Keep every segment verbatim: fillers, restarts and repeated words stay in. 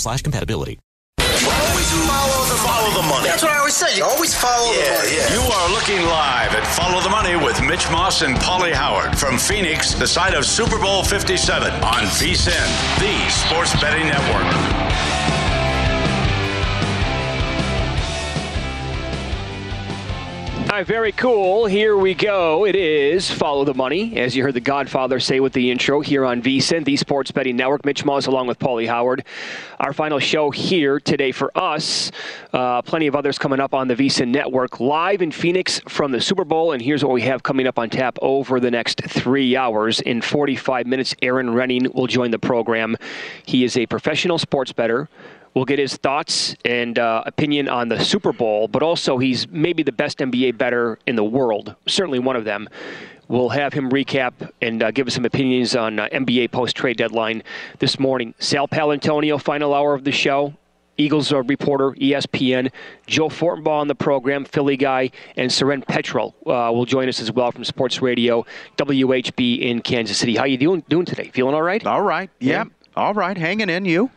Slash compatibility. Always follow the, follow the money. That's what I always say. You always follow yeah, the money. Yeah. You are looking live at Follow the Money with Mitch Moss and Pauly Howard from Phoenix, the site of Super Bowl fifty-seven on V S I N, the sports betting network. All right, very cool. Here we go. It is Follow the Money, as you heard the Godfather say with the intro here on V S I N, the Sports Betting Network. Mitch Moss along with Pauly Howard. Our final show here today for us. Uh, plenty of others coming up on the V S I N Network live in Phoenix from the Super Bowl. And here's what we have coming up on tap over the next three hours. In forty-five minutes, Aaron Rennie will join the program. He is a professional sports bettor. We'll get his thoughts and uh, opinion on the Super Bowl, but also he's maybe the best N B A bettor in the world, certainly one of them. We'll have him recap and uh, give us some opinions on uh, N B A post-trade deadline this morning. Sal Palantonio, final hour of the show. Eagles uh, reporter, E S P N. Joe Fortenbaugh on the program, Philly guy, and Soren Petrel uh, will join us as well from Sports Radio W H B in Kansas City. How you doing doing today? Feeling all right? All right. Yeah. yeah. All right. Hanging in, you.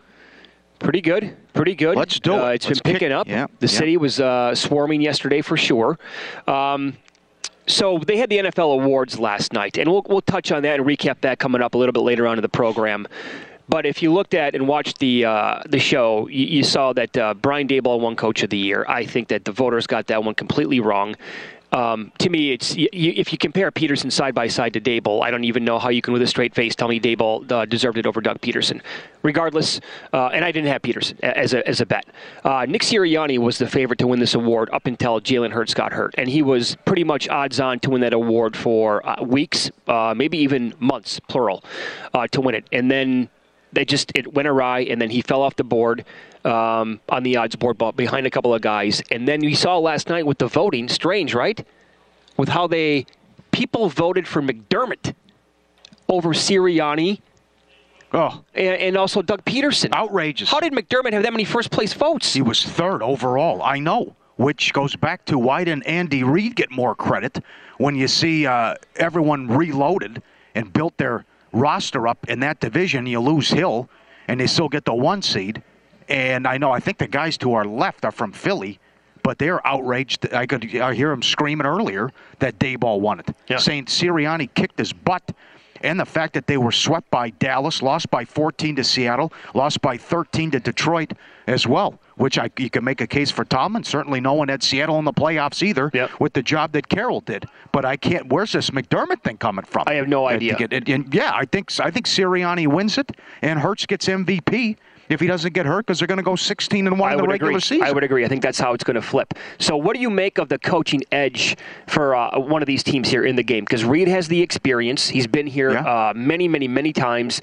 Pretty good. Pretty good. Let's do it. Uh, it's Let's been picking kick. up. Yeah, the yeah. city was uh, swarming yesterday for sure. Um, so they had the N F L Awards last night, and we'll we'll touch on that and recap that coming up a little bit later on in the program. But if you looked at and watched the uh, the show, you, you saw that uh, Brian Daboll won Coach of the Year. I think that the voters got that one completely wrong. Um, to me, it's you, if you compare Peterson side by side to Daboll, I don't even know how you can, with a straight face, tell me Daboll uh, deserved it over Doug Peterson. Regardless, uh, and I didn't have Peterson as a as a bet. Uh, Nick Sirianni was the favorite to win this award up until Jalen Hurts got hurt, and he was pretty much odds on to win that award for uh, weeks, uh, maybe even months, plural, uh, to win it. And then they just it went awry, and then he fell off the board. Um, on the odds board, but behind a couple of guys. And then we saw last night with the voting, strange, right? With how they, people voted for McDermott over Sirianni oh. and, and also Doug Peterson. Outrageous. How did McDermott have that many first-place votes? He was third overall, I know, which goes back to why didn't Andy Reid get more credit when you see uh, everyone reloaded and built their roster up in that division. You lose Hill, and they still get the one seed. And I know, I think the guys to our left are from Philly, but they're outraged. I could I hear them screaming earlier that Daboll won it, yeah. saying Sirianni kicked his butt. and the fact that they were swept by Dallas, lost by fourteen to Seattle, lost by thirteen to Detroit as well, which I, you can make a case for Tom, and certainly no one had Seattle in the playoffs either yep. with the job that Carroll did. But I can't, where's this McDermott thing coming from? I have no idea. I think it, and yeah, I think, I think Sirianni wins it, and Hurts gets M V P. If he doesn't get hurt, because they're going to go sixteen and one in the regular agree. season. I would agree. I think that's how it's going to flip. So what do you make of the coaching edge for uh, one of these teams here in the game? Because Reid has the experience. He's been here yeah. uh, many, many, many times.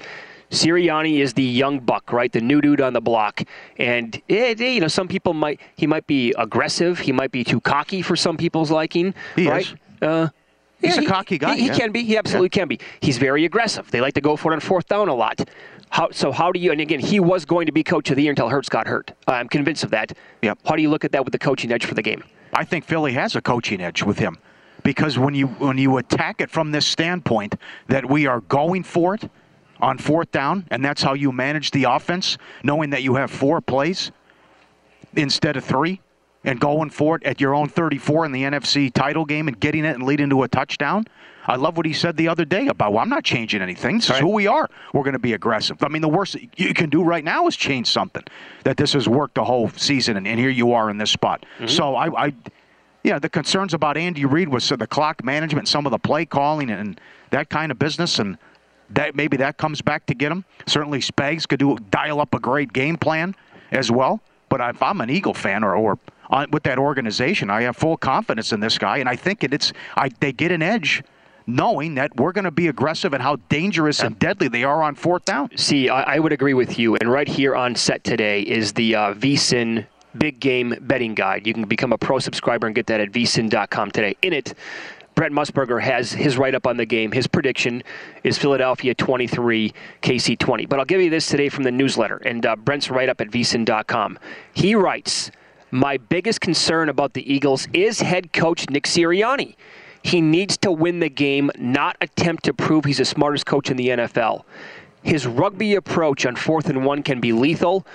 Sirianni is the young buck, right? The new dude on the block. And, it, you know, some people might, he might be aggressive. He might be too cocky for some people's liking. He right? is. Uh, He's yeah, a cocky guy. He, he yeah. can be. He absolutely yeah. can be. He's very aggressive. They like to go for it on fourth down a lot. How, so how do you, and again, he was going to be coach of the year until Hurts got hurt. I'm convinced of that. Yep. How do you look at that with the coaching edge for the game? I think Philly has a coaching edge with him. Because when you when you attack it from this standpoint that we are going for it on fourth down, and that's how you manage the offense, knowing that you have four plays instead of three, and going for it at your own thirty-four in the N F C title game and getting it and leading to a touchdown. I love what he said the other day about, well, I'm not changing anything. This is right. who we are. We're going to be aggressive. I mean, the worst you can do right now is change something, that this has worked the whole season, and, and here you are in this spot. Mm-hmm. So, I, I, yeah, the concerns about Andy Reid was the clock management, some of the play calling and that kind of business, and that maybe that comes back to get him. Certainly Spags could do dial up a great game plan as well. But if I'm an Eagle fan or, or with that organization, I have full confidence in this guy, and I think it, it's I, they get an edge knowing that we're going to be aggressive and how dangerous and deadly they are on fourth down. See, I, I would agree with you, and right here on set today is the uh, V S I N Big Game Betting Guide. You can become a pro subscriber and get that at V S I N dot com today. In it, Brent Musburger has his write-up on the game. His prediction is Philadelphia twenty-three, K C twenty. But I'll give you this today from the newsletter, and uh, Brent's write-up at V S I N dot com. He writes, my biggest concern about the Eagles is head coach Nick Sirianni. He needs to win the game, not attempt to prove he's the smartest coach in the N F L. His rugby approach on fourth and one can be lethal,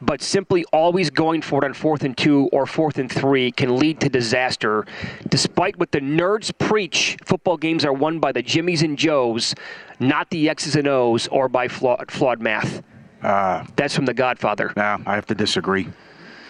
but simply always going for it on fourth and two or fourth and three can lead to disaster. Despite what the nerds preach, football games are won by the Jimmies and Joes, not the X's and O's or by flawed, flawed math. Uh, That's from The Godfather. Nah, I have to disagree.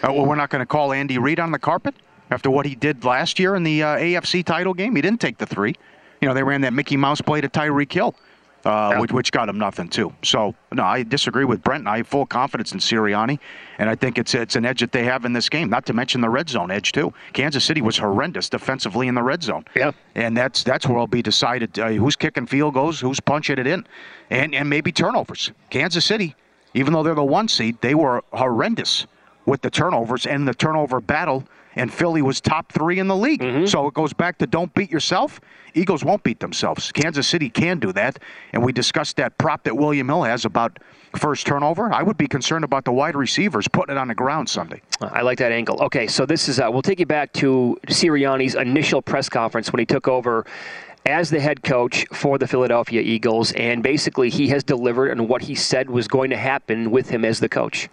Uh, well, we're not going to call Andy Reid on the carpet after what he did last year in the uh, A F C title game. He didn't take the three. You know, they ran that Mickey Mouse play to Tyreek Hill. Uh, which, which got him nothing, too. So, no, I disagree with Brent. I have full confidence in Sirianni, and I think it's it's an edge that they have in this game, not to mention the red zone edge, too. Kansas City was horrendous defensively in the red zone. Yeah. And that's that's where it'll be decided uh, who's kicking field goals, who's punching it in, and, and maybe turnovers. Kansas City, even though they're the one seed, they were horrendous with the turnovers and the turnover battle, and Philly was top three in the league. Mm-hmm. So it goes back to don't beat yourself. Eagles won't beat themselves. Kansas City can do that, and we discussed that prop that William Hill has about first turnover. I would be concerned about the wide receivers putting it on the ground Sunday. I like that angle. Okay, so this is uh, we'll take you back to Sirianni's initial press conference when he took over as the head coach for the Philadelphia Eagles, and basically he has delivered on what he said was going to happen with him as the coach.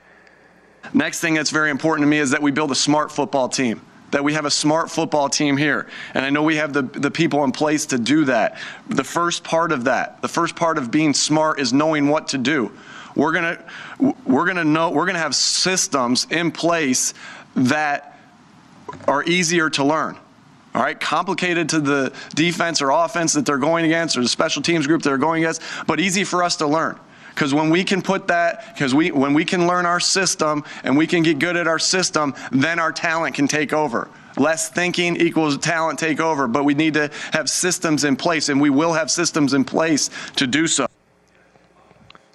Next thing that's very important to me is that we build a smart football team, that we have a smart football team here. And I know we have the, the people in place to do that. The first part of that, the first part of being smart is knowing what to do. We're gonna, we're gonna know, we're gonna have systems in place that are easier to learn. All right, complicated to the defense or offense that they're going against or the special teams group they're going against, but easy for us to learn. Because when we can put that, because we when we can learn our system and we can get good at our system, then our talent can take over. Less thinking equals talent take over, but we need to have systems in place, and we will have systems in place to do so.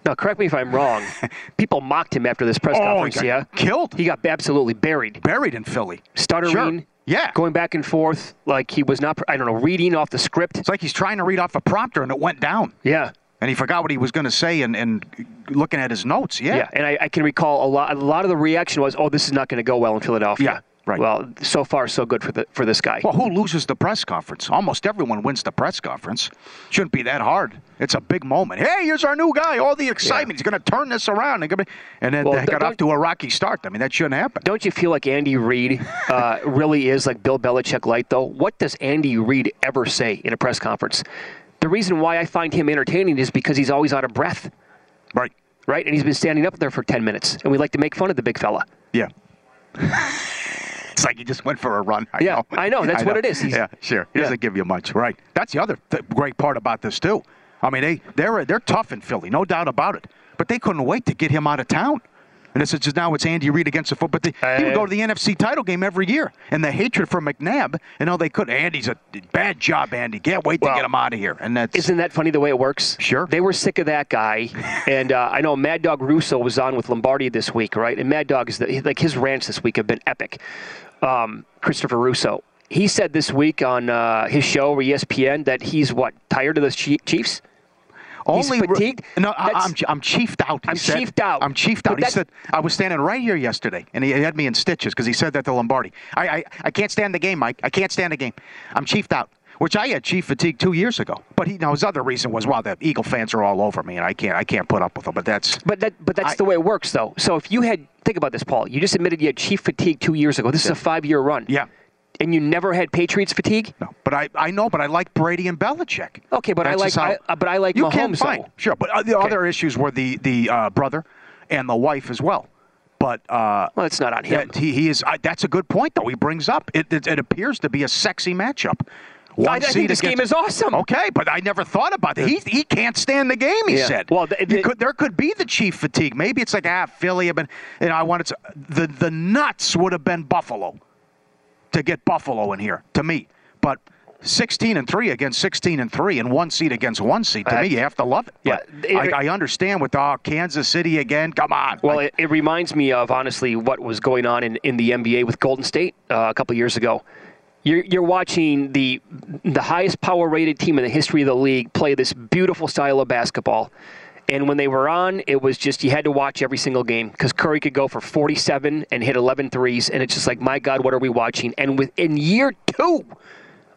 Now, correct me if I'm wrong. People mocked him after this press oh, conference, he got yeah? killed. He got absolutely buried. Buried in Philly. Stuttering. Sure. Yeah. Going back and forth like he was not, I don't know, reading off the script. It's like he's trying to read off a prompter and it went down. Yeah. And he forgot what he was going to say and, and looking at his notes, yeah. Yeah, and I, I can recall a lot, a lot of the reaction was, oh, this is not going to go well in Philadelphia. Yeah, right. Well, so far, so good for the for this guy. Well, who loses the press conference? Almost everyone wins the press conference. Shouldn't be that hard. It's a big moment. Hey, here's our new guy. All the excitement. Yeah. He's going to turn this around. And, and then well, they got off to a rocky start. I mean, that shouldn't happen. Don't you feel like Andy Reid uh, really is like Bill Belichick light, though? What does Andy Reid ever say in a press conference? The reason why I find him entertaining is because he's always out of breath. Right. Right? And he's been standing up there for ten minutes, and we like to make fun of the big fella. Yeah. It's like he just went for a run. I yeah, know. I know. That's I what know. it is. He's, yeah, sure. He yeah. doesn't give you much. Right. That's the other th- great part about this, too. I mean, they, they're they're tough in Philly, no doubt about it. But they couldn't wait to get him out of town. And it's just now it's Andy Reid against the football. But they, uh, he would go to the N F C title game every year. And the hatred for McNabb, and all they could, Andy's a bad job, Andy. Can't wait well, to get him out of here. And that's Isn't that funny the way it works? Sure. They were sick of that guy. and uh, I know Mad Dog Russo was on with Lombardi this week, right? And Mad Dog, is the, like his rants this week have been epic. Um, Christopher Russo. He said this week on uh, his show or E S P N that he's, what, tired of the Chiefs? Only He's fatigued? Re- no, I, I'm, I'm chiefed out. I'm said, chiefed out. I'm chiefed out. He said, I was standing right here yesterday, and he had me in stitches because he said that to Lombardi. I, I I can't stand the game, Mike. I can't stand the game. I'm chiefed out, which I had chief fatigue two years ago. But he, now his other reason was, wow, the Eagle fans are all over me, and I can't I can't put up with them. But that's but that but that's I, the way it works, though. So if you had think about this, Paul, you just admitted you had chief fatigue two years ago. This yeah. is a five-year run. Yeah. And you never had Patriots fatigue? No, but I, I know, but I like Brady and Belichick. Okay, but That's I like how, I, but I like you Mahomes. You can't find, though. Sure, but the okay. other issues were the the uh, brother and the wife as well. But uh, well, it's not on him. That, he, he is. Uh, that's a good point, though. He brings up it. It, it appears to be a sexy matchup. One I, I think this against, game is awesome. Okay, but I never thought about it. He he can't stand the game. He yeah. said. Well, the, the, could, there could be the Chief fatigue. Maybe it's like ah, Philly. I've been. You know, I wanted to, the the nuts would have been Buffalo. To get Buffalo in here, to me. But sixteen and three against sixteen and three and one seed against one seed, to uh, me, you have to love it. Yeah, it, I, I understand with oh, Kansas City again, come on. Well, like, it, it reminds me of, honestly, what was going on in, in the N B A with Golden State uh, a couple years ago. You're, you're watching the the highest power-rated team in the history of the league play this beautiful style of basketball. And when they were on, it was just you had to watch every single game because Curry could go for forty-seven and hit eleven threes, and it's just like, my God, what are we watching? And within year two,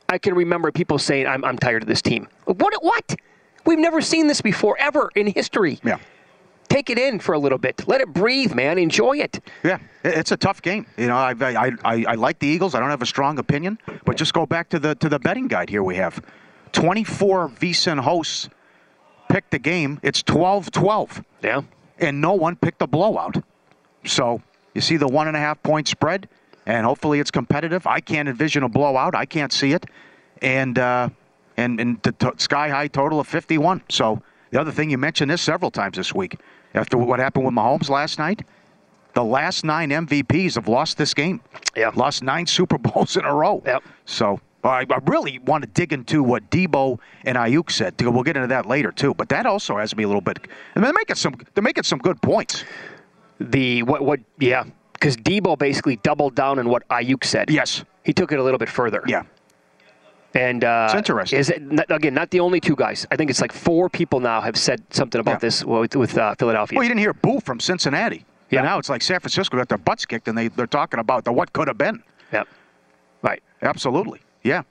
I can remember people saying, I'm I'm tired of this team. What? What? We've never seen this before, ever, in history. Yeah. Take it in for a little bit. Let it breathe, man. Enjoy it. Yeah, it's a tough game. You know, I I, I, I like the Eagles. I don't have a strong opinion, but just go back to the, to the betting guide here we have. twenty-four V S I N hosts. Pick the game, it's twelve twelve. Yeah. And no one picked the blowout. So you see the one and a half point spread, and hopefully it's competitive. I can't envision a blowout. I can't see it. And uh, and, and the t- sky high total of fifty-one. So the other thing, you mentioned this several times this week. After what happened with Mahomes last night, the last nine M V Ps have lost this game. Yeah. Lost nine Super Bowls in a row. Yep. So. I really want to dig into what Debo and Ayuk said. We'll get into that later, too. But that also has me a little bit. And they're making some, they're making some good points. The what? What? Yeah, because Debo basically doubled down on what Ayuk said. Yes. He took it a little bit further. Yeah. And uh, it's interesting. Is it, again, not the only two guys. I think it's like four people now have said something about yeah. this with, with uh, Philadelphia. Well, you didn't hear boo from Cincinnati. Yeah. And now it's like San Francisco got their butts kicked, and they, they're talking about the what could have been. Yeah. Right. Absolutely. Yeah.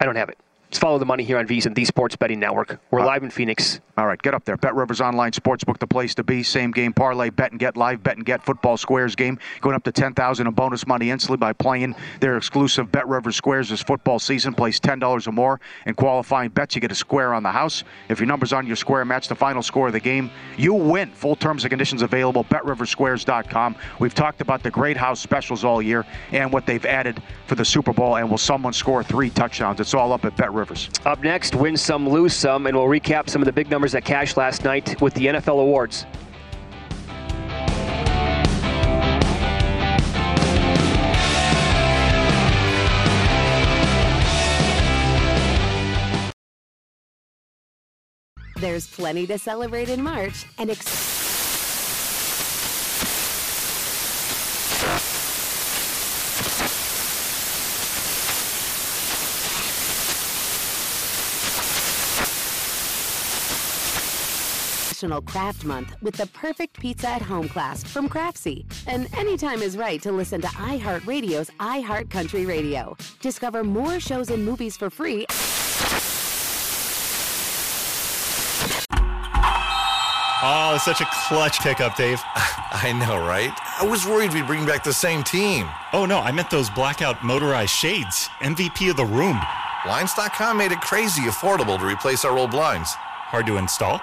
I don't have it. Let's follow the money here on VSiN, the Sports Betting Network. We're uh, live in Phoenix. All right, get up there. BetRivers Online Sportsbook, the place to be. Same game parlay, bet and get, live bet and get, football squares game. Going up to ten thousand dollars in bonus money instantly by playing their exclusive BetRivers Squares this football season. Place ten dollars or more in qualifying bets. You get a square on the house. If your number's on your square, match the final score of the game. You win. Full terms and conditions available. Bet Rivers Squares dot com. We've talked about the great house specials all year and what they've added for the Super Bowl. And will someone score three touchdowns? It's all up at BetRivers. Up next, win some, lose some, and we'll recap some of the big numbers that cashed last night with the N F L Awards. There's plenty to celebrate in March and ex- Craft Month with the perfect pizza at home class from Craftsy. And anytime is right to listen to iHeartRadio's iHeartCountry Radio. Discover more shows and movies for free. Oh, it's such a clutch pickup, Dave. I know, right? I was worried we'd bring back the same team. Oh, no, I meant those blackout motorized shades. M V P of the room. Blinds dot com made it crazy affordable to replace our old blinds. Hard to install?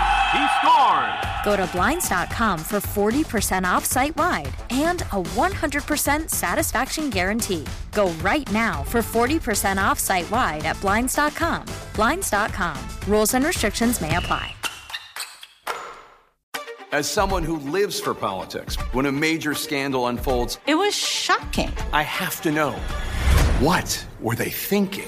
He scores. Go to Blinds dot com for forty percent off site-wide and a one hundred percent satisfaction guarantee. Go right now for forty percent off site-wide at Blinds dot com. Blinds dot com. Rules and restrictions may apply. As someone who lives for politics, when a major scandal unfolds... It was shocking. I have to know, what were they thinking?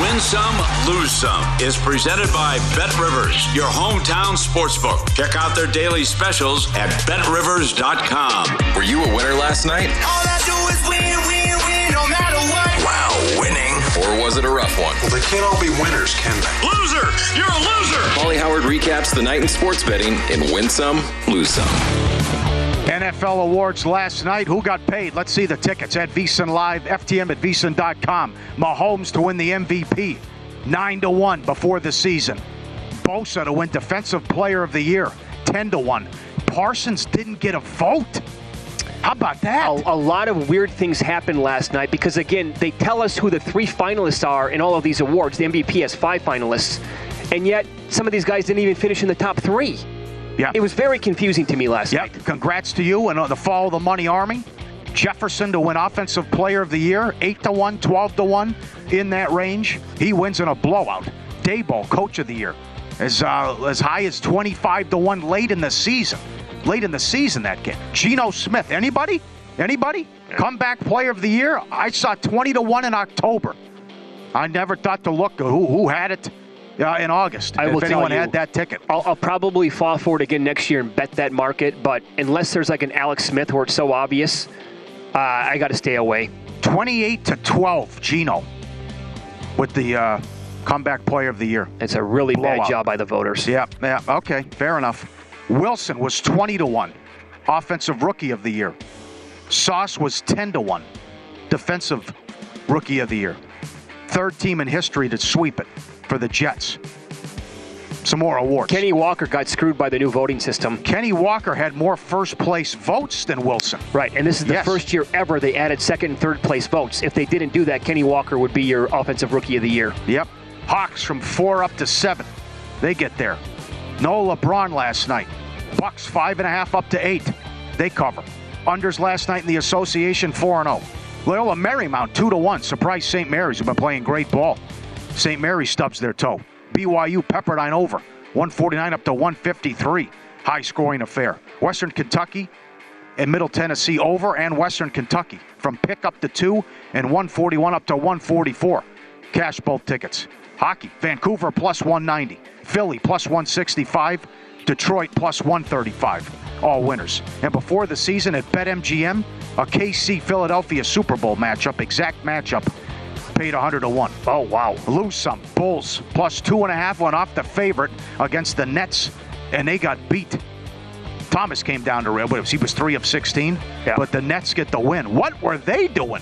Win Some, Lose Some is presented by BetRivers, your hometown sportsbook. Check out their daily specials at Bet Rivers dot com. Were you a winner last night? All I do is win, win, win, no matter what. Wow, winning. Or was it a rough one? Well, they can't all be winners, can they? Loser! You're a loser! Pauly Howard recaps the night in sports betting in Win Some, Lose Some. N F L awards last night. Who got paid? Let's see the tickets at VSiN Live, F T M at V S I N dot com. Mahomes to win the M V P, nine to one before the season. Bosa to win Defensive Player of the Year, ten to one. Parsons didn't get a vote. How about that? A, a lot of weird things happened last night because, again, they tell us who the three finalists are in all of these awards. The M V P has five finalists, and yet some of these guys didn't even finish in the top three. Yeah. It was very confusing to me last yep. night. Congrats to you and the Fall of the Money Army. Jefferson to win Offensive Player of the Year, eight to one, twelve to one, in that range. He wins in a blowout. Daboll, Coach of the Year, as, uh, as high as twenty-five to one late in the season. Late in the season, that kid. Geno Smith, anybody? Anybody? Comeback Player of the Year? I saw twenty to one in October. I never thought to look who, who had it. Uh, in August, I will if anyone tell you, had that ticket. I'll, I'll probably fall for it again next year and bet that market, but unless there's like an Alex Smith where it's so obvious, uh, I got to stay away. twenty-eight to twelve, Geno, with the uh, comeback player of the year. It's a really Blowout. Bad job by the voters. Yeah, yeah, okay, fair enough. Wilson was twenty to one, offensive rookie of the year. Sauce was ten to one, defensive rookie of the year. Third team in history to sweep it. For the Jets. Some more awards. Kenny Walker got screwed by the new voting system. Kenny Walker had more first place votes than Wilson. Right, and this is the yes. first year ever they added second and third place votes. If they didn't do that, Kenny Walker would be your offensive rookie of the year. Yep. Hawks from four up to seven. They get there. No LeBron last night. Bucks five and a half up to eight. They cover. Unders last night in the association four and oh. Loyola Marymount two to one. Surprise Saint Mary's have been playing great ball. Saint Mary stubs their toe. B Y U Pepperdine over. one forty-nine up to one fifty-three. High-scoring affair. Western Kentucky and Middle Tennessee over and Western Kentucky. From pick up to two and one forty-one up to one forty-four. Cash both tickets. Hockey. Vancouver plus one ninety. Philly plus one sixty-five. Detroit plus one thirty-five. All winners. And before the season at BetMGM, a K C Philadelphia Super Bowl matchup. Exact matchup. Paid one hundred to one. Oh, wow. Lose some. Bulls plus two and a half, went off the favorite against the Nets, and they got beat. Thomas came down to red. He was three of sixteen, yeah. but the Nets get the win. What were they doing?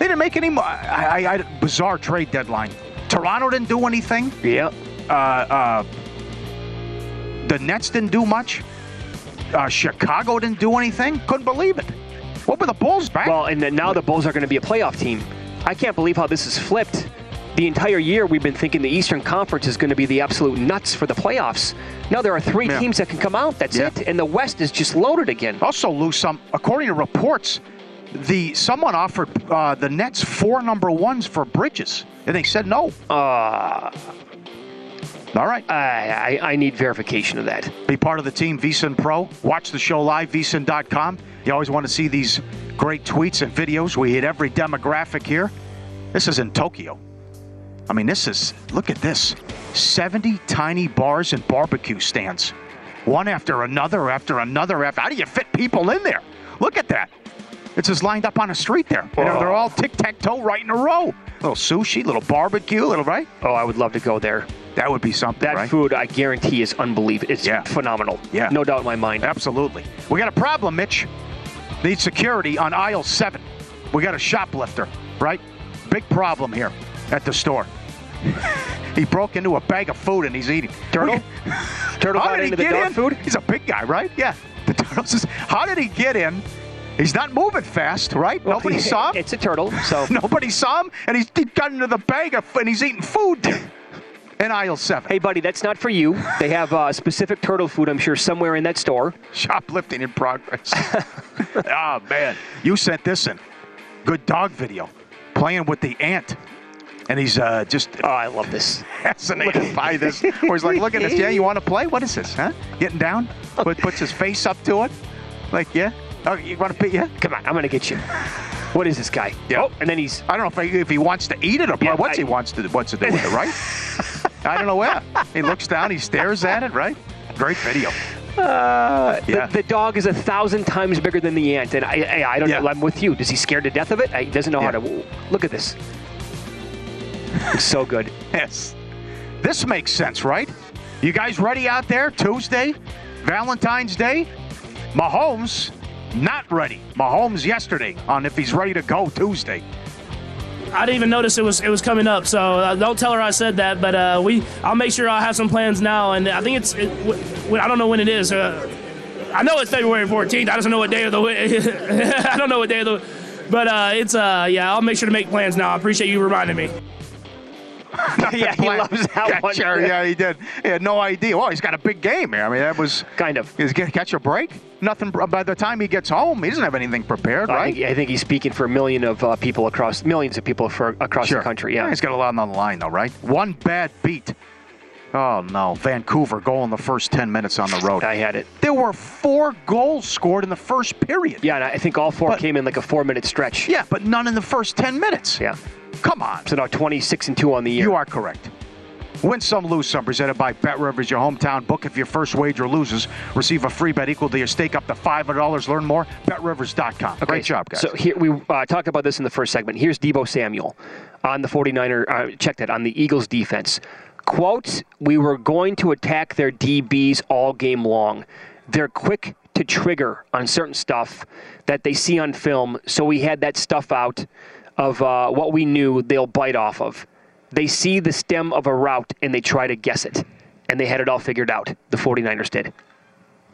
They didn't make any mo- I, I, I, bizarre trade deadline. Toronto didn't do anything. Yeah. Uh, uh, the Nets didn't do much. uh, Chicago didn't do anything. Couldn't believe it. What were the Bulls back? Well, and then now the Bulls are going to be a playoff team. I can't believe how this has flipped. The entire year we've been thinking the Eastern Conference is going to be the absolute nuts for the playoffs. Now there are three yeah. teams that can come out. That's yeah. it. And the West is just loaded again. Also, Lou, some according to reports, the someone offered uh, the Nets four number ones for Bridges, and they said no. Uh, All right. I, I, I need verification of that. Be part of the team, VSiN Pro. Watch the show live, V S I N dot com. You always want to see these great tweets and videos. We hit every demographic here. This is in Tokyo. I mean, this is, look at this, seventy tiny bars and barbecue stands. One after another, after another, after. How do you fit people in there? Look at that. It's just lined up on a street there. Oh. You know, they're all tic-tac-toe right in a row. Little sushi, little barbecue, little, right? Oh, I would love to go there. That would be something, That right? food, I guarantee, is unbelievable. It's yeah. phenomenal. Yeah. No doubt in my mind. Absolutely. We got a problem, Mitch. Need security on aisle seven. We got a shoplifter, right? Big problem here at the store. He broke into a bag of food and he's eating. Turtle? Turtle got into the dog in? food? He's a big guy, right? Yeah. The turtle says, how did he get in? He's not moving fast, right? Well, Nobody he, saw him. It's a turtle, so. Nobody saw him, and he's, he got into the bag of, and he's eating food in aisle seven. Hey, buddy, that's not for you. They have uh, specific turtle food, I'm sure, somewhere in that store. Shoplifting in progress. Oh, man. You sent this in. Good dog video. Playing with the ant. And he's uh, just oh, I love this. Fascinated by this. Where he's like, look at this. Yeah, you want to play? What is this, huh? Getting down? Put, puts his face up to it. Like, yeah. Oh, you want to pick? Yeah. Come on, I'm gonna get you. What is this guy? Yeah. Oh, and then he's. I don't know if he, if he wants to eat it or yeah, what he wants to what's to do with it, right? I don't know where. He looks down, he stares at it, right? Great video. Uh, yeah. the, the dog is a thousand times bigger than the ant, and I I, I don't yeah. know. I'm with you. Is he scared to death of it? He doesn't know yeah. how to. Look at this. It's so good. Yes. This makes sense, right? You guys ready out there? Tuesday, Valentine's Day. Mahomes not ready. Mahomes yesterday on if he's ready to go Tuesday. I didn't even notice it was it was coming up, so uh, don't tell her I said that. But uh, we, I'll make sure I have some plans now, and I think it's. It, w- w- I don't know when it is. Uh, I know it's February fourteenth. I just don't know what day of the. W- I don't know what day of the. But uh, it's. Uh, yeah, I'll make sure to make plans now. I appreciate you reminding me. Yeah, he loves that catcher. one. Yeah, he did. He had no idea. Oh, he's got a big game here. I mean, that was kind of. He's gonna catch a break. Nothing. By the time he gets home, he doesn't have anything prepared, right? I think, I think he's speaking for a million of uh, people across millions of people for, across sure. the country. Yeah, he's got a lot on the line, though, right? One bad beat. Oh no, Vancouver goal in the first ten minutes on the road. I had it. There were four goals scored in the first period. Yeah, and I think all four but, came in like a four-minute stretch. Yeah, but none in the first ten minutes. Yeah. Come on. So now twenty-six and two on the year. You are correct. Win some, lose some. Presented by BetRivers, your hometown book. If your first wager loses, receive a free bet equal to your stake up to five hundred dollars. Learn more, bet rivers dot com. Okay. Great job, guys. So here we uh, talked about this in the first segment. Here's Debo Samuel on the 49er. Uh, check that, on the Eagles defense. Quote, we were going to attack their D Bs all game long. They're quick to trigger on certain stuff that they see on film. So we had that stuff out. Of uh, what we knew they'll bite off of. They see the stem of a route, and they try to guess it. And they had it all figured out. The 49ers did.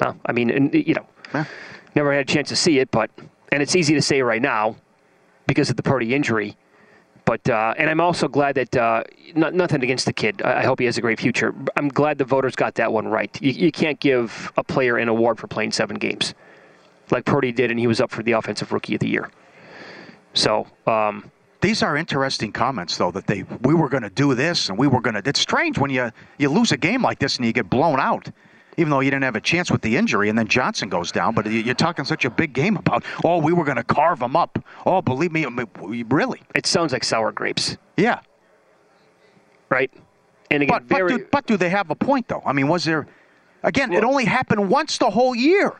Well, I mean, and, you know, huh? never had a chance to see it, but, and it's easy to say right now because of the Purdy injury. But, uh, and I'm also glad that, uh, not, nothing against the kid. I, I hope he has a great future. I'm glad the voters got that one right. You, you can't give a player an award for playing seven games like Purdy did, and he was up for the Offensive Rookie of the Year. So um, these are interesting comments, though, that they we were going to do this and we were going to. It's strange when you, you lose a game like this and you get blown out, even though you didn't have a chance with the injury, and then Johnson goes down. But you're talking such a big game about, oh, we were going to carve them up. Oh, believe me, really. It sounds like sour grapes. Yeah. Right? And again, but, but, very... do, but do they have a point, though? I mean, was there – again, well, it only happened once the whole year.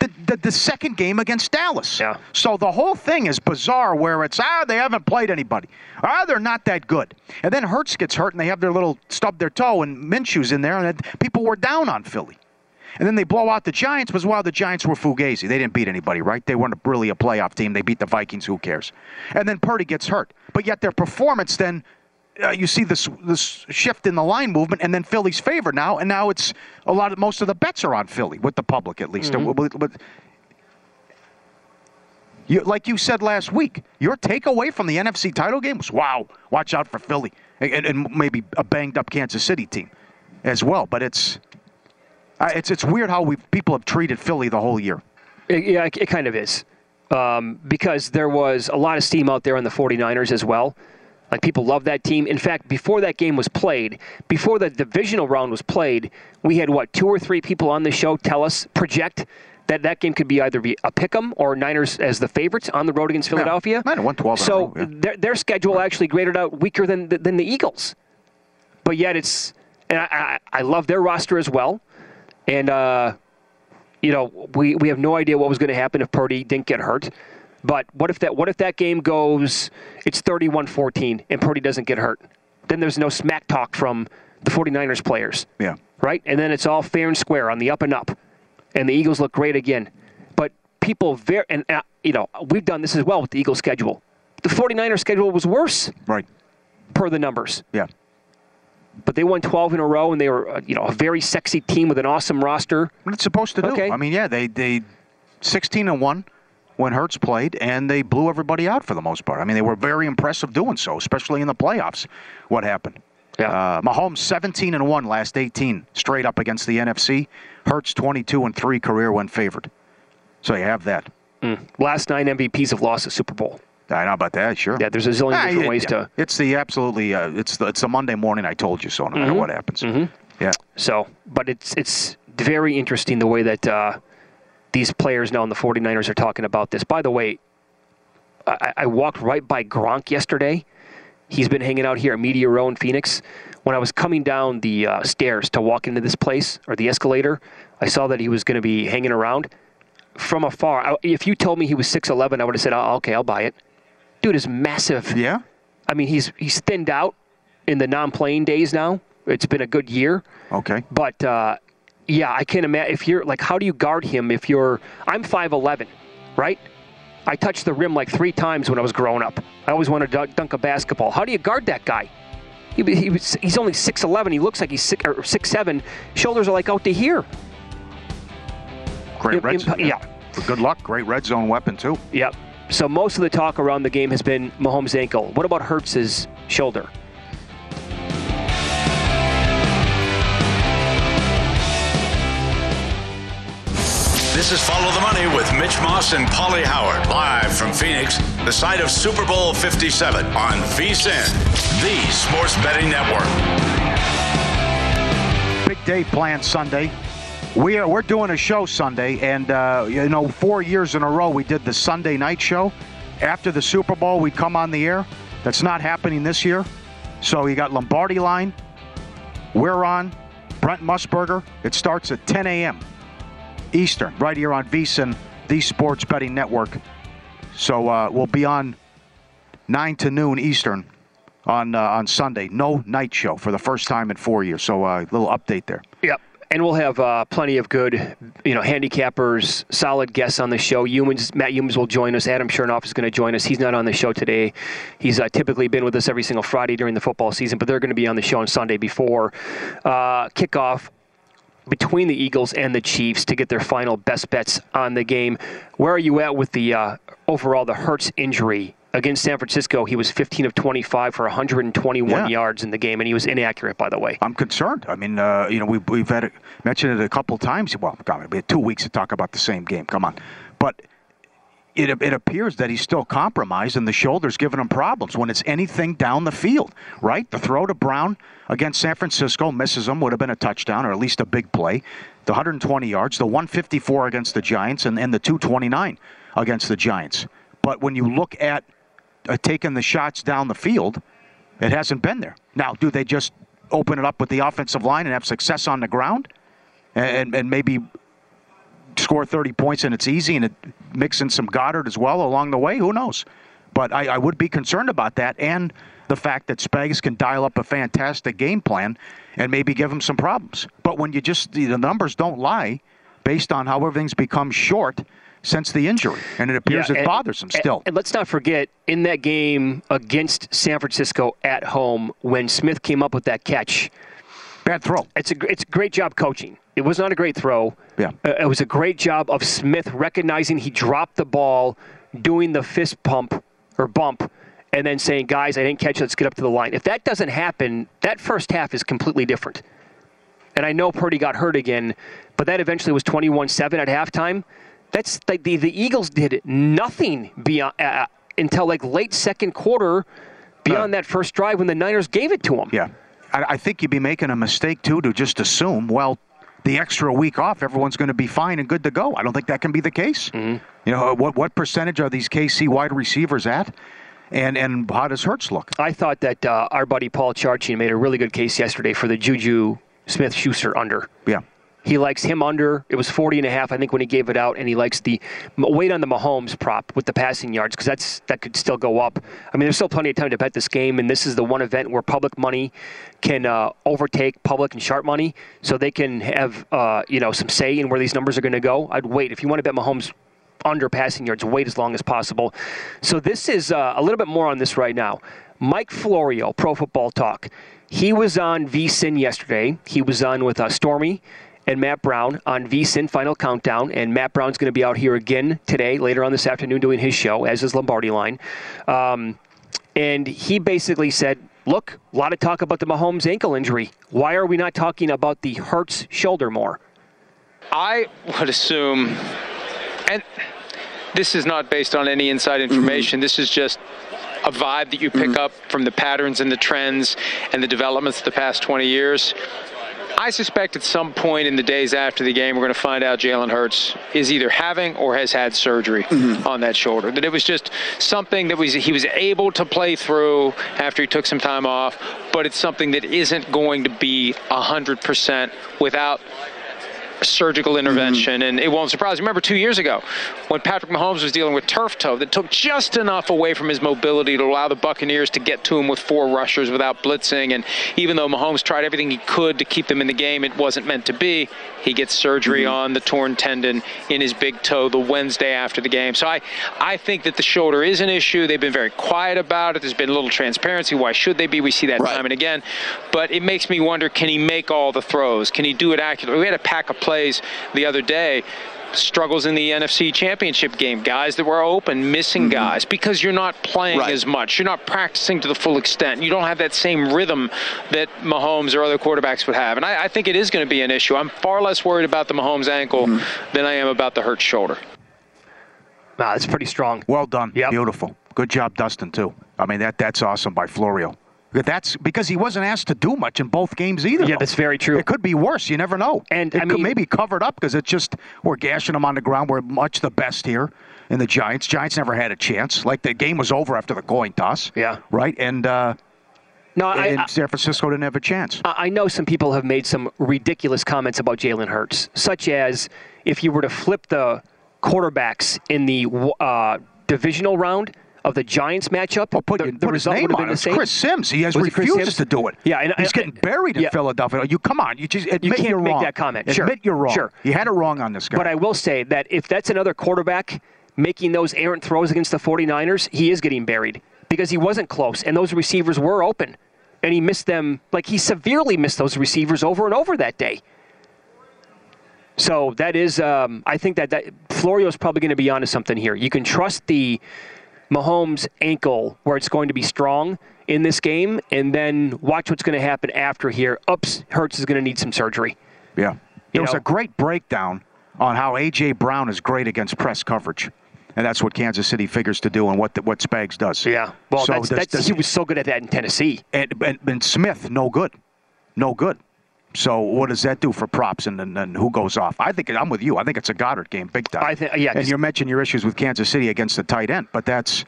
The, the, the second game against Dallas. Yeah. So the whole thing is bizarre where it's, ah, they haven't played anybody. Ah, they're not that good. And then Hurts gets hurt, and they have their little stub their toe, and Minshew's in there, and people were down on Philly. And then they blow out the Giants, because, wow, the Giants were fugazi. They didn't beat anybody, right? They weren't really a playoff team. They beat the Vikings. Who cares? And then Purdy gets hurt. But yet their performance then uh, you see this this shift in the line movement, and then Philly's favored now, and now it's a lot of most of the bets are on Philly with the public at least. Mm-hmm. But, but, you, like you said last week, your takeaway from the N F C title game was, wow, watch out for Philly. And, and maybe a banged-up Kansas City team as well. But it's it's it's weird how we people have treated Philly the whole year. It, yeah, it kind of is. Um, because there was a lot of steam out there on the 49ers as well. Like, people love that team. In fact, before that game was played, before the divisional round was played, we had, what, two or three people on the show tell us, project that that game could be either be a pick'em or Niners as the favorites on the road against Philadelphia. Yeah, one twelve so row, yeah. their, their schedule actually graded out weaker than than the Eagles. But yet it's, and I, I, I love their roster as well. And, uh, you know, we, we have no idea what was going to happen if Purdy didn't get hurt. But what if that what if that game goes, it's thirty-one fourteen and Purdy doesn't get hurt? Then there's no smack talk from the 49ers players. Yeah. Right? And then it's all fair and square on the up and up. And the Eagles look great again. But people, very, and uh, you know, we've done this as well with the Eagles schedule. The 49ers schedule was worse. Right. Per the numbers. Yeah. But they won twelve in a row, and they were, uh, you know, a very sexy team with an awesome roster. What it's supposed to do. Okay. I mean, yeah, they they sixteen and one when Hurts played, and they blew everybody out for the most part. I mean, they were very impressive doing so, especially in the playoffs, what happened. Yeah. Uh, Mahomes seventeen and one last eighteen straight up against the N F C. Hurts twenty-two and three career when favored. So you have that. Mm. Last nine M V Ps have lost a Super Bowl. I know about that, sure. Yeah, there's a zillion ah, different it, ways yeah. to. It's the absolutely. Uh, it's the it's the Monday morning. I told you so. No mm-hmm. matter what happens. Mm-hmm. Yeah. So, but it's it's very interesting the way that uh, these players now in the 49ers are talking about this. By the way, I, I walked right by Gronk yesterday. He's been hanging out here at Media Row in Phoenix. When I was coming down the uh, stairs to walk into this place, or the escalator, I saw that he was going to be hanging around. From afar, I, if you told me he was six eleven, I would have said, oh, okay, I'll buy it. Dude is massive. Yeah? I mean, he's he's thinned out in the non-playing days now. It's been a good year. Okay. But, uh, yeah, I can't imagine. If you're, like, how do you guard him if you're, I'm five eleven, right? I touched the rim like three times when I was growing up. I always wanted to dunk a basketball. How do you guard that guy? He, he was, he's only six eleven. He looks like he's six, or six seven. Shoulders are like out to here. Great red zone. Yeah. Good luck. Great red zone weapon, too. Yep. So most of the talk around the game has been Mahomes' ankle. What about Hurts' shoulder? This is Follow the Money with Mitch Moss and Pauly Howard, live from Phoenix, the site of Super Bowl fifty-seven on V S I N, the sports betting network. Big day planned Sunday. We are, we're doing a show Sunday, and uh, you know, four years in a row we did the Sunday night show. After the Super Bowl, we come on the air. That's not happening this year. So you got Lombardi Line. We're on. Brent Musburger. It starts at ten a.m. Eastern, right here on V S I N, the Sports Betting Network. So uh, we'll be on nine to noon Eastern on uh, on Sunday. No night show for the first time in four years. So a uh, little update there. Yep. And we'll have uh, plenty of good, you know, handicappers, solid guests on the show. Humans, Matt Humans will join us. Adam Chernoff is going to join us. He's not on the show today. He's uh, typically been with us every single Friday during the football season, but they're going to be on the show on Sunday before uh, kickoff between the Eagles and the Chiefs to get their final best bets on the game. Where are you at with the uh, overall the Hurts injury? Against San Francisco, he was fifteen of twenty-five for one hundred twenty-one yeah. yards in the game, and he was inaccurate, by the way. I'm concerned. I mean, uh, you know, we've, we've had it, mentioned it a couple times. Well, God, we had two weeks to talk about the same game. Come on. But it, it appears that he's still compromised, and the shoulder's giving him problems when it's anything down the field, right? The throw to Brown against San Francisco, misses him, would have been a touchdown or at least a big play. The one hundred twenty yards, the one fifty-four against the Giants, and, and the two twenty-nine against the Giants. But when you look at Uh, taking the shots down the field, it hasn't been there. Now, do they just open it up with the offensive line and have success on the ground and, and maybe score thirty points and it's easy and it mix in some Goddard as well along the way? Who knows? But I, I would be concerned about that and the fact that Spags can dial up a fantastic game plan and maybe give him some problems. But when you just, the numbers don't lie based on how everything's become short, since the injury, and it appears yeah, it and, bothers him still. And let's not forget, in that game against San Francisco at home, when Smith came up with that catch. Bad throw. It's a, it's a great job coaching. It was not a great throw. Yeah. Uh, it was a great job of Smith recognizing he dropped the ball, doing the fist pump or bump, and then saying, guys, I didn't catch it. Let's get up to the line. If that doesn't happen, that first half is completely different. And I know Purdy got hurt again, but that eventually was twenty-one seven at halftime. That's the, the, the Eagles did nothing beyond uh, until like late second quarter beyond uh, that first drive when the Niners gave it to them. Yeah. I, I think you'd be making a mistake, too, to just assume, well, the extra week off, everyone's going to be fine and good to go. I don't think that can be the case. Mm-hmm. You know, what what percentage are these K C wide receivers at? And and how does Hurts look? I thought that uh, our buddy Paul Charchi made a really good case yesterday for the Juju Smith-Schuster under. Yeah. He likes him under. It was forty and a half, I think, when he gave it out, and he likes the weight on the Mahomes prop with the passing yards because that's that could still go up. I mean, there's still plenty of time to bet this game, and this is the one event where public money can uh, overtake public and sharp money, so they can have uh, you know some say in where these numbers are going to go. I'd wait if you want to bet Mahomes under passing yards. Wait as long as possible. So this is uh, a little bit more on this right now. Mike Florio, Pro Football Talk. He was on V S I N yesterday. He was on with uh, Stormy and Matt Brown on V S I N Final Countdown, and Matt Brown's going to be out here again today, later on this afternoon, doing his show, as is Lombardi Line. Um, and he basically said, look, a lot of talk about the Mahomes ankle injury. Why are we not talking about the Hurts shoulder more? I would assume, and this is not based on any inside information, mm-hmm. This is just a vibe that you pick mm-hmm. up from the patterns and the trends and the developments of the past twenty years. I suspect at some point in the days after the game, we're going to find out Jalen Hurts is either having or has had surgery mm-hmm. on that shoulder. That it was just something that was he was able to play through after he took some time off, but it's something that isn't going to be one hundred percent without surgical intervention. Mm-hmm. And it won't surprise you. Remember two years ago when Patrick Mahomes was dealing with turf toe that took just enough away from his mobility to allow the Buccaneers to get to him with four rushers without blitzing. And even though Mahomes tried everything he could to keep them in the game, it wasn't meant to be. He gets surgery mm-hmm. on the torn tendon in his big toe the Wednesday after the game. So I, I think that the shoulder is an issue. They've been very quiet about it. There's been a little transparency. Why should they be? We see that right. time and again. But it makes me wonder, can he make all the throws? Can he do it accurately? We had a pack of plays the other day, struggles in the N F C Championship game, guys that were open, missing mm-hmm. guys, because you're not playing right. as much. You're not practicing to the full extent. You don't have that same rhythm that Mahomes or other quarterbacks would have. And I, I think it is going to be an issue. I'm far less worried about the Mahomes ankle mm-hmm. than I am about the Hurts shoulder. Nah, that's pretty strong. Well done. Yep. Beautiful. Good job, Dustin, too. I mean, that that's awesome by Florio. That's because he wasn't asked to do much in both games either. Yeah, though. That's very true. It could be worse. You never know. And it I mean, could maybe covered up because it's just we're gashing them on the ground. We're much the best here in the Giants. Giants never had a chance. Like, the game was over after the coin toss. Yeah. Right? And, uh, no, and I, I, San Francisco didn't have a chance. I know some people have made some ridiculous comments about Jalen Hurts, such as if you were to flip the quarterbacks in the uh, divisional round of the Giants matchup, well, put, the, the put result would have been it. the same. Chris Sims, he has refuses to do it. Yeah, and, He's and, getting buried in yeah. Philadelphia. You Come on, you just admit you can't you're make wrong. that comment. Admit sure. you're wrong. Sure. You had it wrong on this guy. But I will say that if that's another quarterback making those errant throws against the forty-niners, he is getting buried because he wasn't close, and those receivers were open, and he missed them. Like, he severely missed those receivers over and over that day. So that is, um, I think that, that Florio's probably going to be onto something here. You can trust the Mahomes' ankle where it's going to be strong in this game, and then watch what's going to happen after here. Oops, Hurts is going to need some surgery. Yeah. There was a great breakdown on how A J. Brown is great against press coverage, and that's what Kansas City figures to do and what the, what Spags does. Yeah. Well, so that's, that's, that's, he was so good at that in Tennessee. And, and, and Smith, no good. No good. So what does that do for props and, and, and who goes off? I think I'm with you. I think it's a Goddard game, big time. I think, yeah. And you mentioned your issues with Kansas City against the tight end, but that's,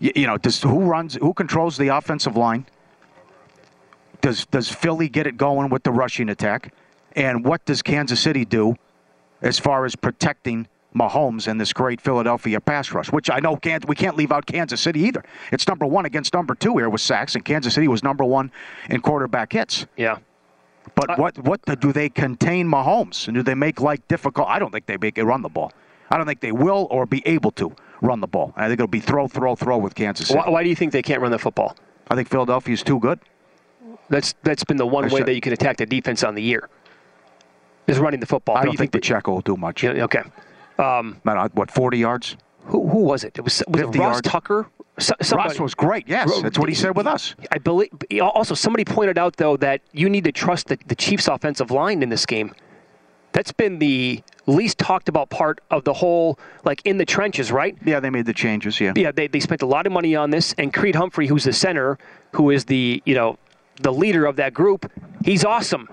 you, you know, does who runs, who controls the offensive line? Does does Philly get it going with the rushing attack? And what does Kansas City do as far as protecting Mahomes and this great Philadelphia pass rush, which I know can't, we can't leave out Kansas City either. It's number one against number two here with sacks, and Kansas City was number one in quarterback hits. Yeah. But what what the, do they contain Mahomes? And do they make life difficult? I don't think they make it run the ball. I don't think they will or be able to run the ball. I think it'll be throw, throw, throw with Kansas City. Why, why do you think they can't run the football? I think Philadelphia's too good. That's That's been the one That's way sure. that you can attack the defense on the year, is running the football. I but don't you think, think Pacheco will do much. Yeah, okay. Um, what, forty yards? Who who was it? It was, was it Ross yards. Tucker? Somebody. Ross was great, yes. Ro- That's what he said with us. I believe. Also, somebody pointed out, though, that you need to trust the, the Chiefs' offensive line in this game. That's been the least talked about part of the whole, like, in the trenches, right? Yeah, they made the changes, yeah. Yeah, they, they spent a lot of money on this, and Creed Humphrey, who's the center, who is the, you know, the leader of that group, he's awesome.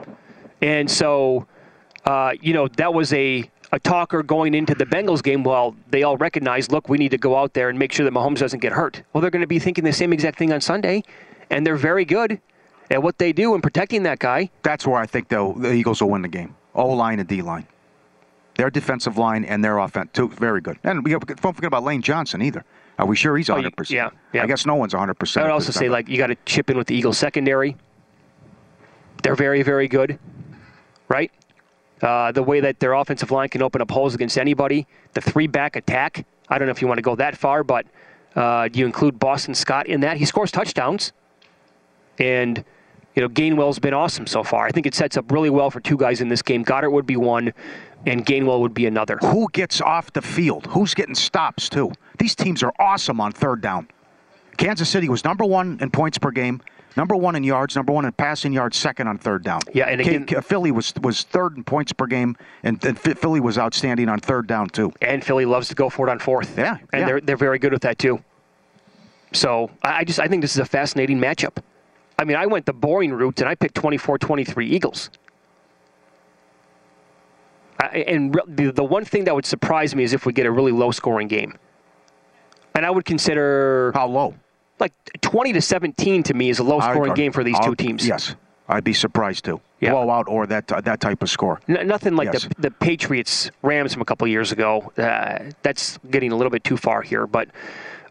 And so, uh, you know, that was a... a talker going into the Bengals game, well, they all recognize, look, we need to go out there and make sure that Mahomes doesn't get hurt. Well, they're going to be thinking the same exact thing on Sunday, and they're very good at what they do in protecting that guy. That's where I think, though, the Eagles will win the game. O-line and D-line. Their defensive line and their offense, too, very good. And we have, don't forget about Lane Johnson either. Are we sure he's one hundred percent? Oh, you, yeah, yeah. I guess no one's one hundred percent. I would also say, number. like, you got to chip in with the Eagles secondary. They're very, very good, right? Uh, the way that their offensive line can open up holes against anybody. The three-back attack. I don't know if you want to go that far, but uh, you include Boston Scott in that. He scores touchdowns. And, you know, Gainwell's been awesome so far. I think it sets up really well for two guys in this game. Goddard would be one, and Gainwell would be another. Who gets off the field? Who's getting stops, too? These teams are awesome on third down. Kansas City was number one in points per game. Number one in yards, number one in passing yards, second on third down. Yeah, and again, K- Philly was was third in points per game, and, and Philly was outstanding on third down too. And Philly loves to go for it on fourth. Yeah, and yeah. they're they're very good with that too. So I just I think this is a fascinating matchup. I mean, I went the boring route and I picked twenty-four twenty-three Eagles. I, and the the one thing that would surprise me is if we get a really low scoring game. And I would consider how low. Like twenty to seventeen to me is a low-scoring game for these I'll, two teams. Yes, I'd be surprised too. Yeah. Blowout or that that type of score. N- nothing like yes. the, the Patriots Rams from a couple of years ago. Uh, that's getting a little bit too far here. But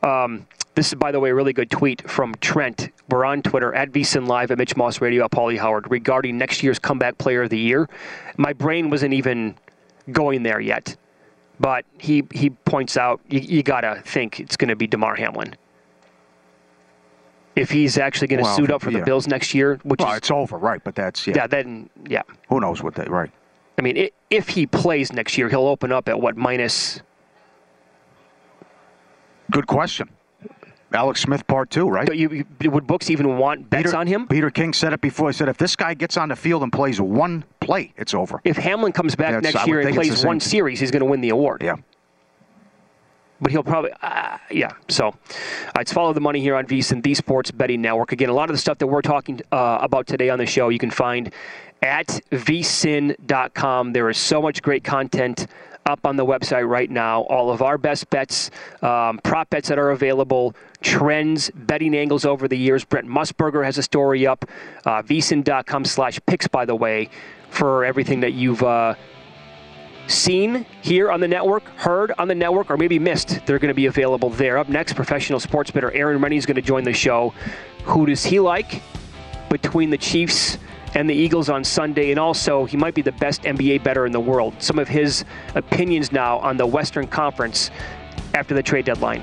um, this is, by the way, a really good tweet from Trent. We're on Twitter at V S I N Live, at Mitch Moss Radio, at Pauly Howard, regarding next year's comeback player of the year. My brain wasn't even going there yet, but he he points out you, you gotta think it's going to be DeMar Hamlin. If he's actually going to well, suit up for yeah. the Bills next year, which well, is, it's over, right? But that's yeah. yeah. Then yeah. Who knows what they right? I mean, it, if he plays next year, he'll open up at what minus? Good question. Alex Smith part two, right? You, you, would books even want bets Peter, on him? Peter King said it before. He said if this guy gets on the field and plays one play, it's over. If Hamlin comes back that's, next year and plays one thing. series, he's going to win the award. Yeah. But he'll probably, uh, yeah. So, it's Follow the Money here on VSiN, the Sports Betting Network. Again, a lot of the stuff that we're talking uh, about today on the show, you can find at V S I N dot com. There is so much great content up on the website right now. All of our best bets, um, prop bets that are available, trends, betting angles over the years. Brent Musburger has a story up. Uh, V S I N dot com slash picks, by the way, for everything that you've uh seen here on the network, heard on the network, or maybe missed. They're going to be available there. Up next, professional sports bettor Aaron Rennie is going to join the show. Who does he like between the Chiefs and the Eagles on Sunday? And also, he might be the best N B A bettor in the world. Some of his opinions now on the Western Conference after the trade deadline.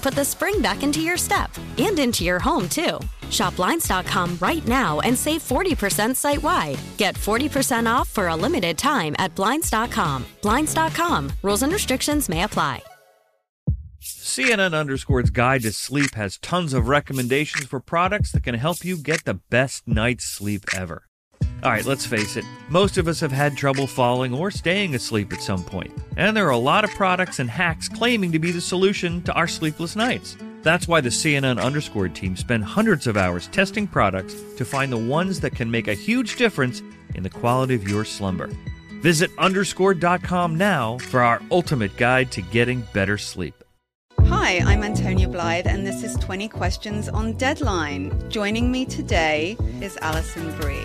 put the spring back into your step. And into your home, too. Shop Blinds dot com right now and save forty percent site-wide. Get forty percent off for a limited time at Blinds dot com. Blinds dot com. Rules and restrictions may apply. C N N Underscore's Guide to Sleep has tons of recommendations for products that can help you get the best night's sleep ever. All right, let's face it. Most of us have had trouble falling or staying asleep at some point. And there are a lot of products and hacks claiming to be the solution to our sleepless nights. That's why the C N N Underscored team spend hundreds of hours testing products to find the ones that can make a huge difference in the quality of your slumber. Visit underscore dot com now for our ultimate guide to getting better sleep. Hi, I'm Antonia Blythe, and this is twenty Questions on Deadline. Joining me today is Alison Bree.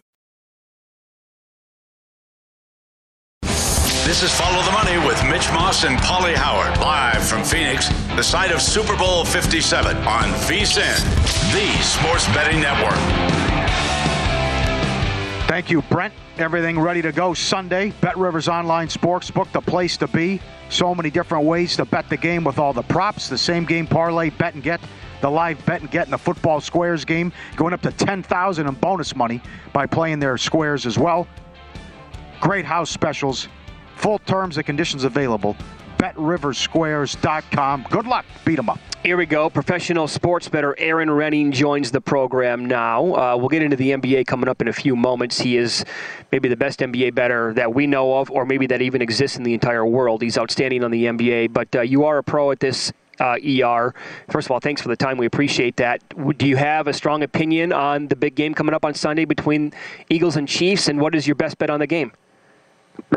This is Follow the Money with Mitch Moss and Pauly Howard, live from Phoenix, the site of Super Bowl fifty-seven on V S I N, the sports betting network. Thank you, Brent. Everything ready to go Sunday. BetRivers Online Sportsbook, the place to be. So many different ways to bet the game with all the props, the same game parlay, bet and get. The live bet and get in the football squares game, going up to ten thousand dollars in bonus money by playing their squares as well. Great house specials. Full terms and conditions available. Bet Rivers Squares dot com. Good luck. Beat 'em up. Here we go. Professional sports bettor Aaron Rennie joins the program now. Uh, we'll get into the N B A coming up in a few moments. He is maybe the best N B A bettor that we know of, or maybe that even exists in the entire world. He's outstanding on the N B A, but uh, you are a pro at this uh, E R. First of all, thanks for the time. We appreciate that. Do you have a strong opinion on the big game coming up on Sunday between Eagles and Chiefs, and what is your best bet on the game?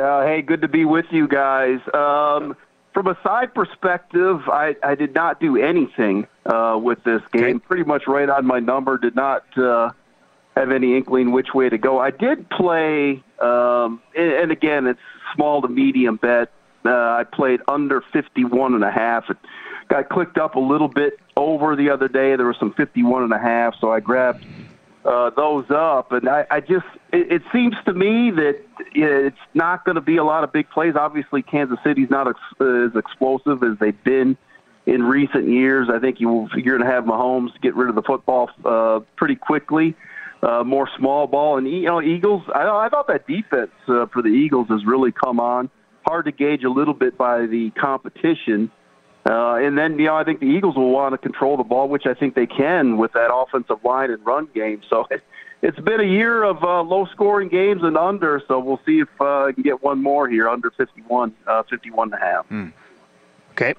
Uh, hey, good to be with you guys. Um, from a side perspective, I, I did not do anything uh, with this game. Okay. Pretty much right on my number. Did not uh, have any inkling which way to go. I did play, um, and, and again, it's small to medium bet. Uh, I played under fifty-one and a half. It got clicked up a little bit over the other day. There was some fifty-one and a half, so I grabbed Uh, those up, and I, I just it, it seems to me that it's not going to be a lot of big plays. Obviously, Kansas City's not ex- uh, as explosive as they've been in recent years. I think you, you're going to have Mahomes get rid of the football uh, pretty quickly. Uh, more small ball, and you know, Eagles. I, I thought that defense uh, for the Eagles has really come on. Hard to gauge a little bit by the competition. Uh, and then, you know, I think the Eagles will want to control the ball, which I think they can with that offensive line and run game. So it, it's been a year of uh, low-scoring games and under, so we'll see if uh, we can get one more here, under fifty-one, fifty-one and a half. Mm. Okay,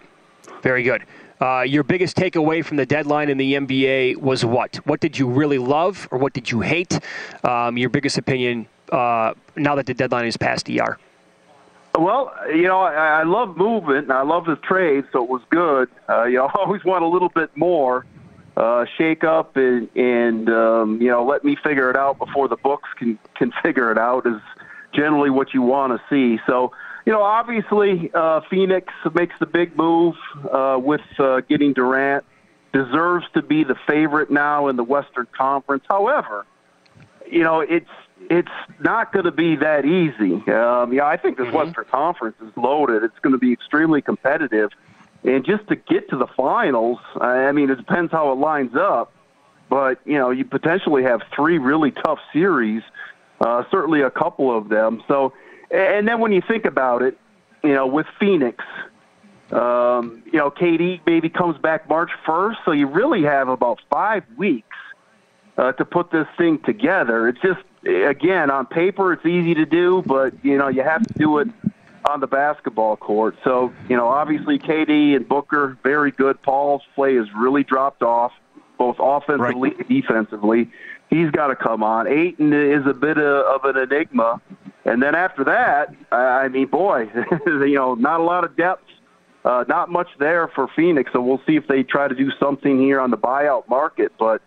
very good. Uh, your biggest takeaway from the deadline in the N B A was what? What did you really love or what did you hate? Um, your biggest opinion uh, now that the deadline is past E R? Well, you know, I, I love movement, and I love his trade, so it was good. Uh, you know, I always want a little bit more. Uh, shake up and, and um, you know, let me figure it out before the books can, can figure it out is generally what you want to see. So, you know, obviously uh, Phoenix makes the big move uh, with uh, getting Durant. Deserves to be the favorite now in the Western Conference. However, you know, it's It's not going to be that easy. Um, yeah, I think this mm-hmm. Western Conference is loaded. It's going to be extremely competitive. And just to get to the finals, I mean, it depends how it lines up. But, you know, you potentially have three really tough series, uh, certainly a couple of them. So, and then when you think about it, you know, with Phoenix, um, you know, K D maybe comes back March first. So you really have about five weeks uh, to put this thing together. It's just, again, on paper, it's easy to do, but, you know, you have to do it on the basketball court. So, you know, obviously K D and Booker, very good. Paul's play has really dropped off, both offensively right. and defensively. he's got to come on. Ayton is a bit of, of an enigma. And then after that, I mean, boy, you know, not a lot of depth, uh, not much there for Phoenix. So we'll see if they try to do something here on the buyout market. But,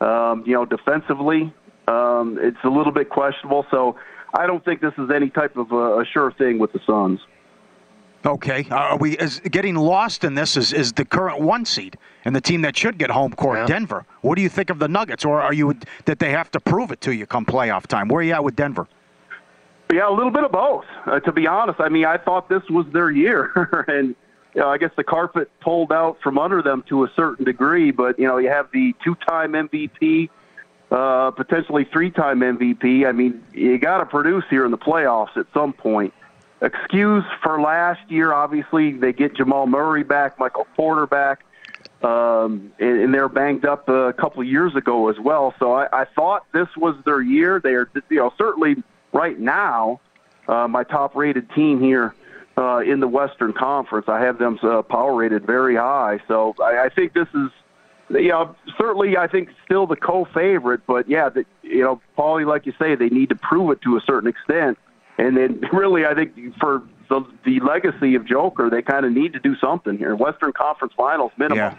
um, you know, defensively, um, it's a little bit questionable. So I don't think this is any type of a, a sure thing with the Suns. Okay. Are we is getting lost in this is, is the current one seed and the team that should get home court, yeah. Denver. What do you think of the Nuggets? Or are you that they have to prove it to you come playoff time? Where are you at with Denver? Yeah, a little bit of both, uh, to be honest. I mean, I thought this was their year. And you know, I guess the carpet pulled out from under them to a certain degree. But, you know, you have the two-time M V P, uh, potentially three-time M V P. I mean, you got to produce here in the playoffs at some point. Excuse for last year, obviously, they get Jamal Murray back, Michael Porter back, um, and, and they're banged up a couple of years ago as well. So I, I thought this was their year. They are, you know, certainly right now, uh, my top-rated team here uh, in the Western Conference. I have them uh, power-rated very high. So I, I think this is, you know, certainly I think still the co-favorite. But yeah, the, you know, Paulie, like you say, they need to prove it to a certain extent. And then really, I think for the, the legacy of Joker, they kind of need to do something here. Western Conference Finals, minimum. Yeah.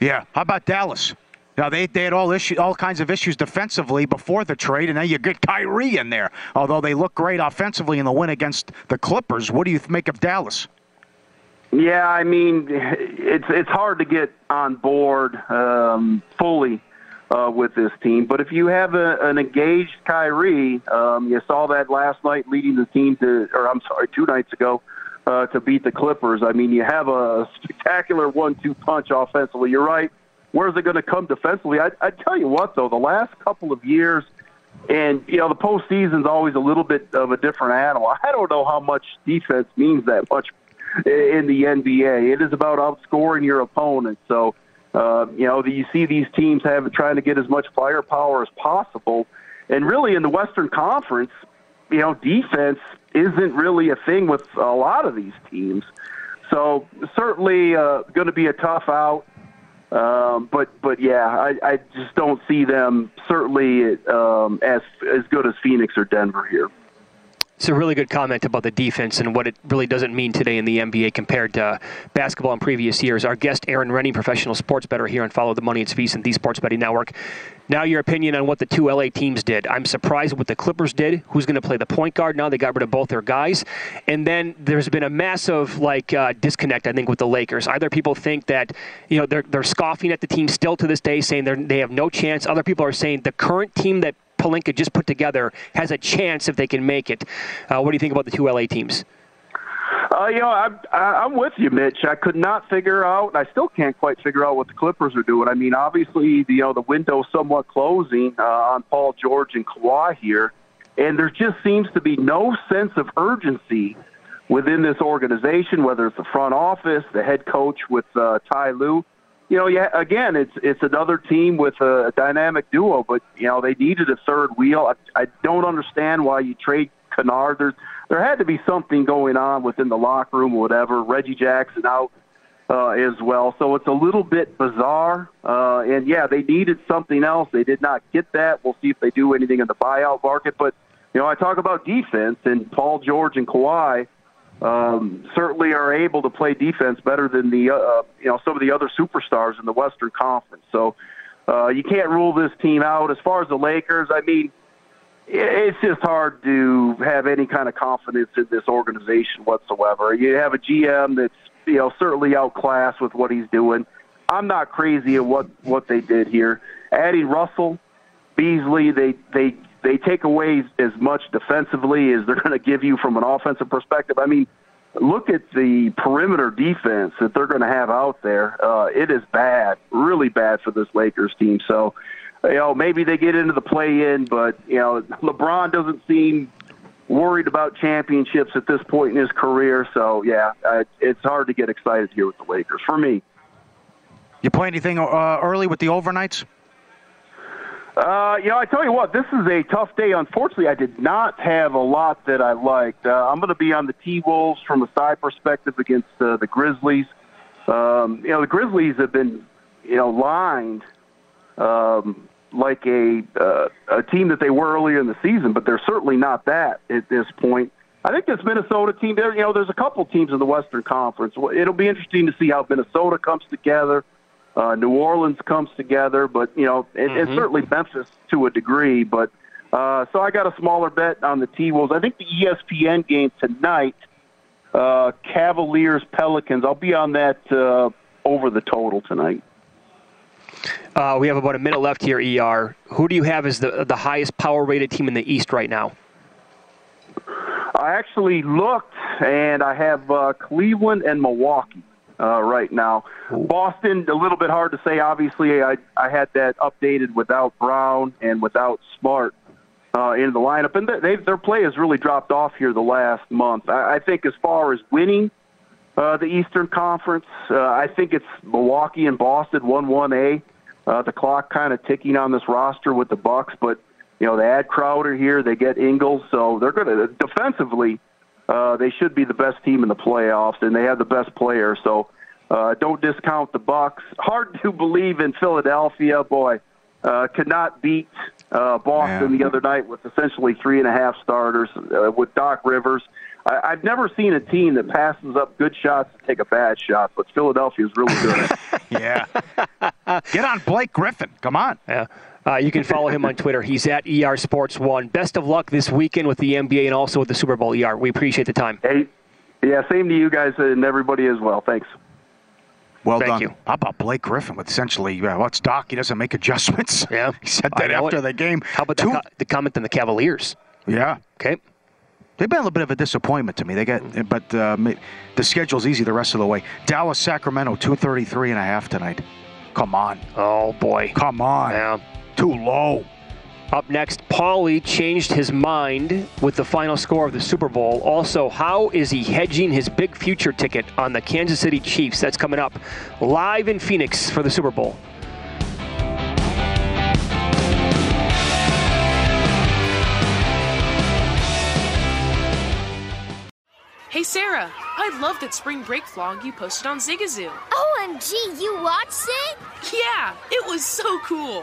Yeah. How about Dallas? Now they they had all issue, all kinds of issues defensively before the trade, and now you get Kyrie in there. Although they look great offensively in the win against the Clippers, what do you make of Dallas? Yeah, I mean, it's it's hard to get on board um, fully. Uh, with this team. But if you have a, an engaged Kyrie, um, you saw that last night leading the team to, or I'm sorry, two nights ago, uh, to beat the Clippers. I mean, you have a spectacular one two punch offensively. You're right. Where's it going to come defensively? I, I tell you what, though, the last couple of years, and, you know, the postseason's always a little bit of a different animal. I don't know how much defense means that much in the N B A. It is about outscoring your opponent. So, Uh, you know, you see these teams have trying to get as much firepower as possible. And really in the Western Conference, you know, defense isn't really a thing with a lot of these teams. So certainly uh, going to be a tough out. Um, but, but yeah, I, I just don't see them certainly um, as as good as Phoenix or Denver here. It's a really good comment about the defense and what it really doesn't mean today in the N B A compared to basketball in previous years. Our guest, Aaron Rennie, professional sports bettor here on Follow the Money. It's VSiN, the Sports Betting Network. Now your opinion on what the two L A teams did. I'm surprised what the Clippers did. Who's going to play the point guard now? They got rid of both their guys. And then there's been a massive like uh, disconnect, I think, with the Lakers. Either people think that, you know, they're, they're scoffing at the team still to this day, saying they have no chance. Other people are saying the current team that Pelinka just put together has a chance if they can make it. Uh, what do you think about the two L A teams? Uh, you know, I'm, I'm with you, Mitch. I could not figure out, and I still can't quite figure out what the Clippers are doing. I mean, obviously, you know, the window's somewhat closing uh, on Paul George and Kawhi here, and there just seems to be no sense of urgency within this organization, whether it's the front office, the head coach with uh, Ty Lue. You know, yeah. Again, it's it's another team with a dynamic duo, but you know they needed a third wheel. I, I don't understand why you trade Kennard. There there had to be something going on within the locker room, or whatever. Reggie Jackson out uh, as well, so it's a little bit bizarre. Uh, and yeah, they needed something else. They did not get that. We'll see if they do anything in the buyout market. But you know, I talk about defense and Paul George and Kawhi. Um, certainly are able to play defense better than the uh, you know some of the other superstars in the Western Conference. So uh, you can't rule this team out. As far as the Lakers, I mean, it's just hard to have any kind of confidence in this organization whatsoever. You have a G M that's you know certainly outclassed with what he's doing. I'm not crazy at what, what they did here. Adding Russell, Beasley, they they. They take away as much defensively as they're going to give you from an offensive perspective. I mean, look at the perimeter defense that they're going to have out there. Uh, it is bad, really bad for this Lakers team. So, you know, maybe they get into the play-in, but, you know, LeBron doesn't seem worried about championships at this point in his career. So, yeah, I, it's hard to get excited here with the Lakers, for me. You play anything uh, early with the overnights? Uh, you know, I tell you what, this is a tough day. Unfortunately, I did not have a lot that I liked. Uh, I'm going to be on the T-Wolves from a side perspective against uh, the Grizzlies. Um, you know, the Grizzlies have been, you know, lined um, like a uh, a team that they were earlier in the season, but they're certainly not that at this point. I think this Minnesota team, there, you know, there's a couple teams in the Western Conference. It'll be interesting to see how Minnesota comes together, uh, New Orleans comes together, but, you know, and, mm-hmm. and certainly Memphis to a degree. But uh, so I got a smaller bet on the T-Wolves. I think the E S P N game tonight, uh, Cavaliers-Pelicans, I'll be on that uh, over the total tonight. Uh, we have about a minute left here, E R. Who do you have as the the highest power-rated team in the East right now? I actually looked, and I have uh, Cleveland and Milwaukee uh, right now. Boston, a little bit hard to say. Obviously, I, I had that updated without Brown and without Smart uh, in the lineup. And they, their play has really dropped off here the last month. I, I think as far as winning uh, the Eastern Conference, uh, I think it's Milwaukee and Boston, one one A. Uh, the clock kind of ticking on this roster with the Bucks, but you know, they add Crowder here, they get Ingles, so they're going to defensively, uh, they should be the best team in the playoffs, and they have the best player. So uh, don't discount the Bucks. Hard to believe in Philadelphia, boy. Uh, could not beat uh, Boston Man. the other night with essentially three and a half starters uh, with Doc Rivers. I, I've never seen a team that passes up good shots to take a bad shot, but Philadelphia's really good. yeah, get on Blake Griffin. Come on. Yeah. Uh, you can follow him on Twitter. He's at E R Sports one. Best of luck this weekend with the N B A and also with the Super Bowl, E R. We appreciate the time. Hey, yeah, same to you guys and everybody as well. Thanks. Well Thank done. You. How about Blake Griffin with essentially, uh, well, it's Doc. He doesn't make adjustments. Yeah. He said that after it. the game. How about Two- the, co- the comment on the Cavaliers? Yeah. Okay. They've been a little bit of a disappointment to me. They got, But uh, the schedule's easy the rest of the way. Dallas, Sacramento, two thirty-three and a half tonight. Come on. Oh, boy. Come on. Yeah. Too low. Up next, Pauly changed his mind with the final score of the Super Bowl. Also, how is he hedging his big future ticket on the Kansas City Chiefs? That's coming up live in Phoenix for the Super Bowl. Hey, Sarah, I loved that spring break vlog you posted on Zigazoo. O M G, you watched it? Yeah, it was so cool.